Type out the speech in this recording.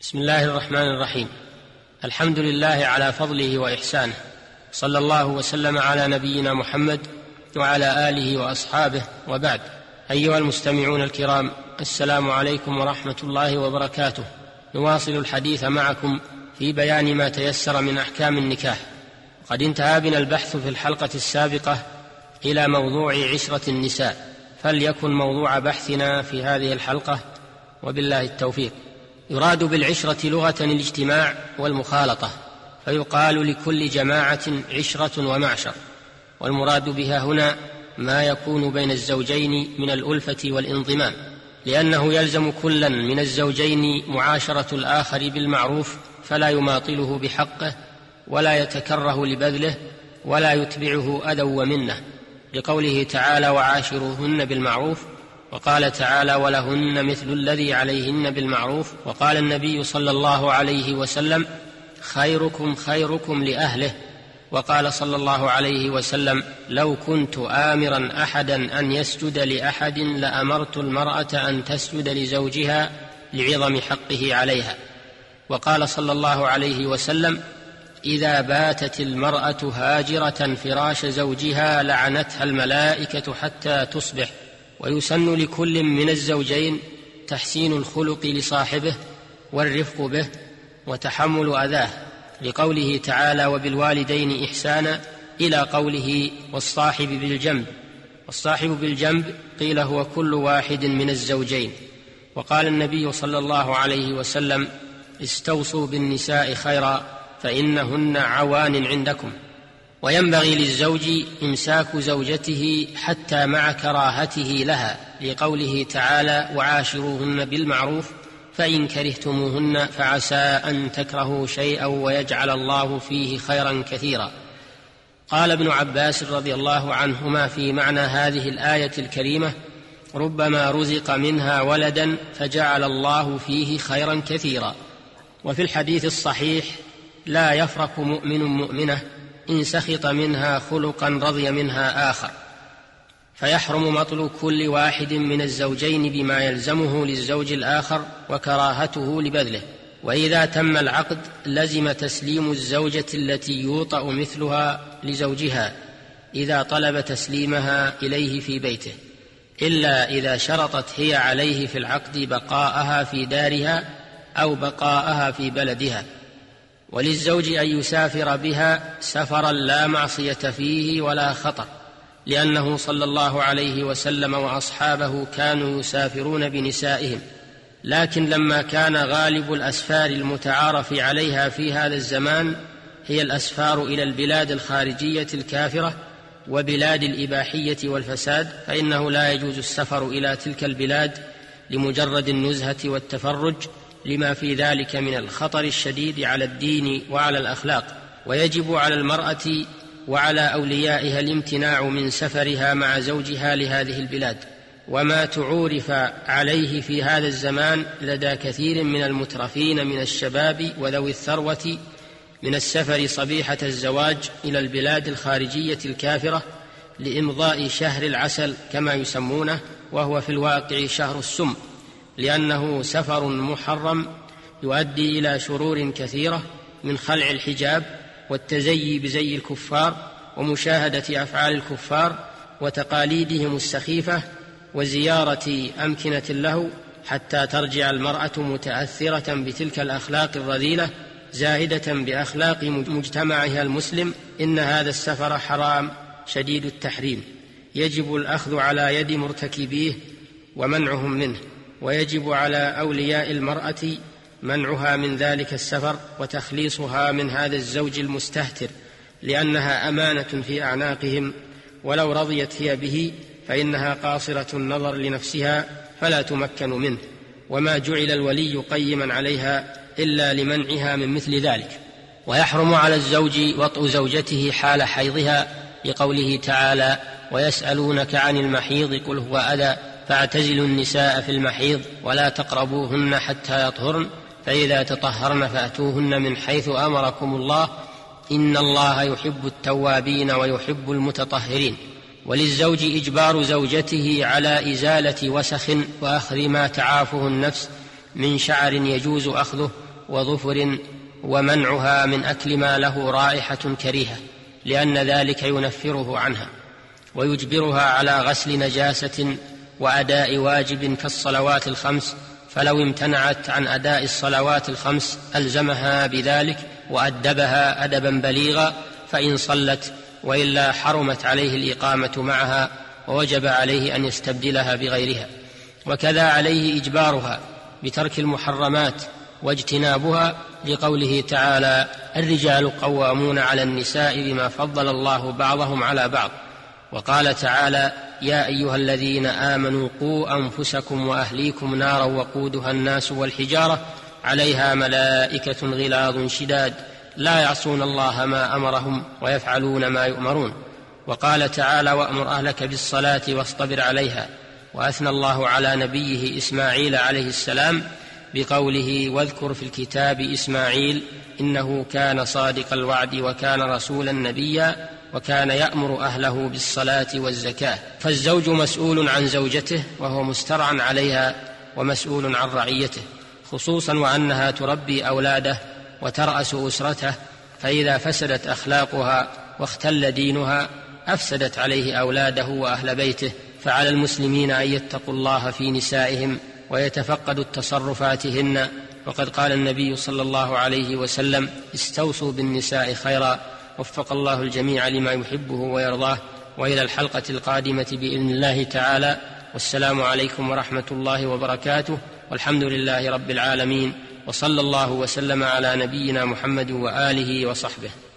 بسم الله الرحمن الرحيم. الحمد لله على فضله وإحسانه، صلى الله وسلم على نبينا محمد وعلى آله وأصحابه، وبعد. أيها المستمعون الكرام، السلام عليكم ورحمة الله وبركاته. نواصل الحديث معكم في بيان ما تيسر من أحكام النكاح. قد انتهى بنا البحث في الحلقة السابقة إلى موضوع عشرة النساء، فليكن موضوع بحثنا في هذه الحلقة، وبالله التوفيق. يراد بالعشرة لغة الاجتماع والمخالطة، فيقال لكل جماعة عشرة ومعشر، والمراد بها هنا ما يكون بين الزوجين من الألفة والانضمام، لأنه يلزم كلا من الزوجين معاشرة الآخر بالمعروف، فلا يماطله بحقه ولا يتكره لبذله ولا يتبعه أذى ومنه، لقوله تعالى: وعاشروهن بالمعروف، وقال تعالى: ولهن مثل الذي عليهن بالمعروف، وقال النبي صلى الله عليه وسلم: خيركم خيركم لأهله، وقال صلى الله عليه وسلم: لو كنت آمرا أحدا أن يسجد لأحد لأمرت المرأة أن تسجد لزوجها لعظم حقه عليها، وقال صلى الله عليه وسلم: إذا باتت المرأة هاجرة فراش زوجها لعنتها الملائكة حتى تصبح. ويسن لكل من الزوجين تحسين الخلق لصاحبه والرفق به وتحمل أذاه، لقوله تعالى: وبالوالدين إحسانا، إلى قوله: والصاحب بالجنب. والصاحب بالجنب قيل هو كل واحد من الزوجين. وقال النبي صلى الله عليه وسلم: استوصوا بالنساء خيرا فإنهن عوان عندكم. وينبغي للزوج إمساك زوجته حتى مع كراهته لها، لقوله تعالى: وعاشروهن بالمعروف فإن كرهتموهن فعسى أن تكرهوا شيئا ويجعل الله فيه خيرا كثيرا. قال ابن عباس رضي الله عنهما في معنى هذه الآية الكريمة: ربما رزق منها ولدا فجعل الله فيه خيرا كثيرا. وفي الحديث الصحيح: لا يفرق مؤمن مؤمنة إن سخط منها خلقا رضي منها آخر. فيحرم مطل كل واحد من الزوجين بما يلزمه للزوج الآخر وكراهته لبذله. وإذا تم العقد لزم تسليم الزوجة التي يوطأ مثلها لزوجها إذا طلب تسليمها إليه في بيته، إلا إذا شرطت هي عليه في العقد بقاءها في دارها أو بقاءها في بلدها. وللزوج أن يسافر بها سفرا لا معصية فيه ولا خطر، لأنه صلى الله عليه وسلم وأصحابه كانوا يسافرون بنسائهم. لكن لما كان غالب الأسفار المتعارف عليها في هذا الزمان هي الأسفار إلى البلاد الخارجية الكافرة وبلاد الإباحية والفساد، فإنه لا يجوز السفر إلى تلك البلاد لمجرد النزهة والتفرج، لما في ذلك من الخطر الشديد على الدين وعلى الأخلاق. ويجب على المرأة وعلى أوليائها الامتناع من سفرها مع زوجها لهذه البلاد. وما تعورف عليه في هذا الزمان لدى كثير من المترفين من الشباب وذوي الثروة من السفر صبيحة الزواج إلى البلاد الخارجية الكافرة لإمضاء شهر العسل كما يسمونه، وهو في الواقع شهر السم، لأنه سفر محرم يؤدي إلى شرور كثيرة من خلع الحجاب والتزيي بزي الكفار ومشاهدة أفعال الكفار وتقاليدهم السخيفة وزيارة أمكنة اللهو، حتى ترجع المرأة متأثرة بتلك الأخلاق الرذيلة زاهدة بأخلاق مجتمعها المسلم. إن هذا السفر حرام شديد التحريم، يجب الأخذ على يد مرتكبيه ومنعهم منه. ويجب على أولياء المرأة منعها من ذلك السفر وتخليصها من هذا الزوج المستهتر، لأنها أمانة في أعناقهم، ولو رضيت هي به فإنها قاصرة النظر لنفسها فلا تمكن منه، وما جعل الولي قيما عليها إلا لمنعها من مثل ذلك. ويحرم على الزوج وطء زوجته حال حيضها، لقوله تعالى: ويسألونك عن المحيض قل هو أذى فاعتزلوا النساء في المحيض ولا تقربوهن حتى يطهرن، فإذا تطهرن فأتوهن من حيث أمركم الله، إن الله يحب التوابين ويحب المتطهرين. وللزوج إجبار زوجته على إزالة وسخ وأخذ ما تعافه النفس من شعر يجوز أخذه وظفر ومنعها من أكل ما له رائحة كريهة لأن ذلك ينفره عنها ويجبرها على غسل نجاسة وأداء واجب كالصلوات الخمس، فلو امتنعت عن أداء الصلوات الخمس ألزمها بذلك وأدبها أدبا بليغا، فإن صلت وإلا حرمت عليه الإقامة معها ووجب عليه أن يستبدلها بغيرها. وكذا عليه إجبارها بترك المحرمات واجتنابها لقوله تعالى: الرجال قوامون على النساء بما فضل الله بعضهم على بعض. وقال تعالى: يا أيها الذين آمنوا قوا أنفسكم وأهليكم نارا وقودها الناس والحجارة عليها ملائكة غلاظ شداد لا يعصون الله ما أمرهم ويفعلون ما يؤمرون. وقال تعالى: وأمر أهلك بالصلاة واصطبر عليها. وأثنى الله على نبيه إسماعيل عليه السلام بقوله: واذكر في الكتاب إسماعيل إنه كان صادق الوعد وكان رسولا نبيا وكان يأمر أهله بالصلاة والزكاة. فالزوج مسؤول عن زوجته وهو مسترعى عليها ومسؤول عن رعيته، خصوصا وأنها تربي أولاده وترأس أسرته، فإذا فسدت أخلاقها واختل دينها أفسدت عليه أولاده وأهل بيته. فعلى المسلمين أن يتقوا الله في نسائهم ويتفقدوا تصرفاتهن، وقد قال النبي صلى الله عليه وسلم: استوصوا بالنساء خيرا. وفق الله الجميع لما يحبه ويرضاه، وإلى الحلقة القادمة بإذن الله تعالى، والسلام عليكم ورحمة الله وبركاته، والحمد لله رب العالمين، وصلى الله وسلم على نبينا محمد وآله وصحبه.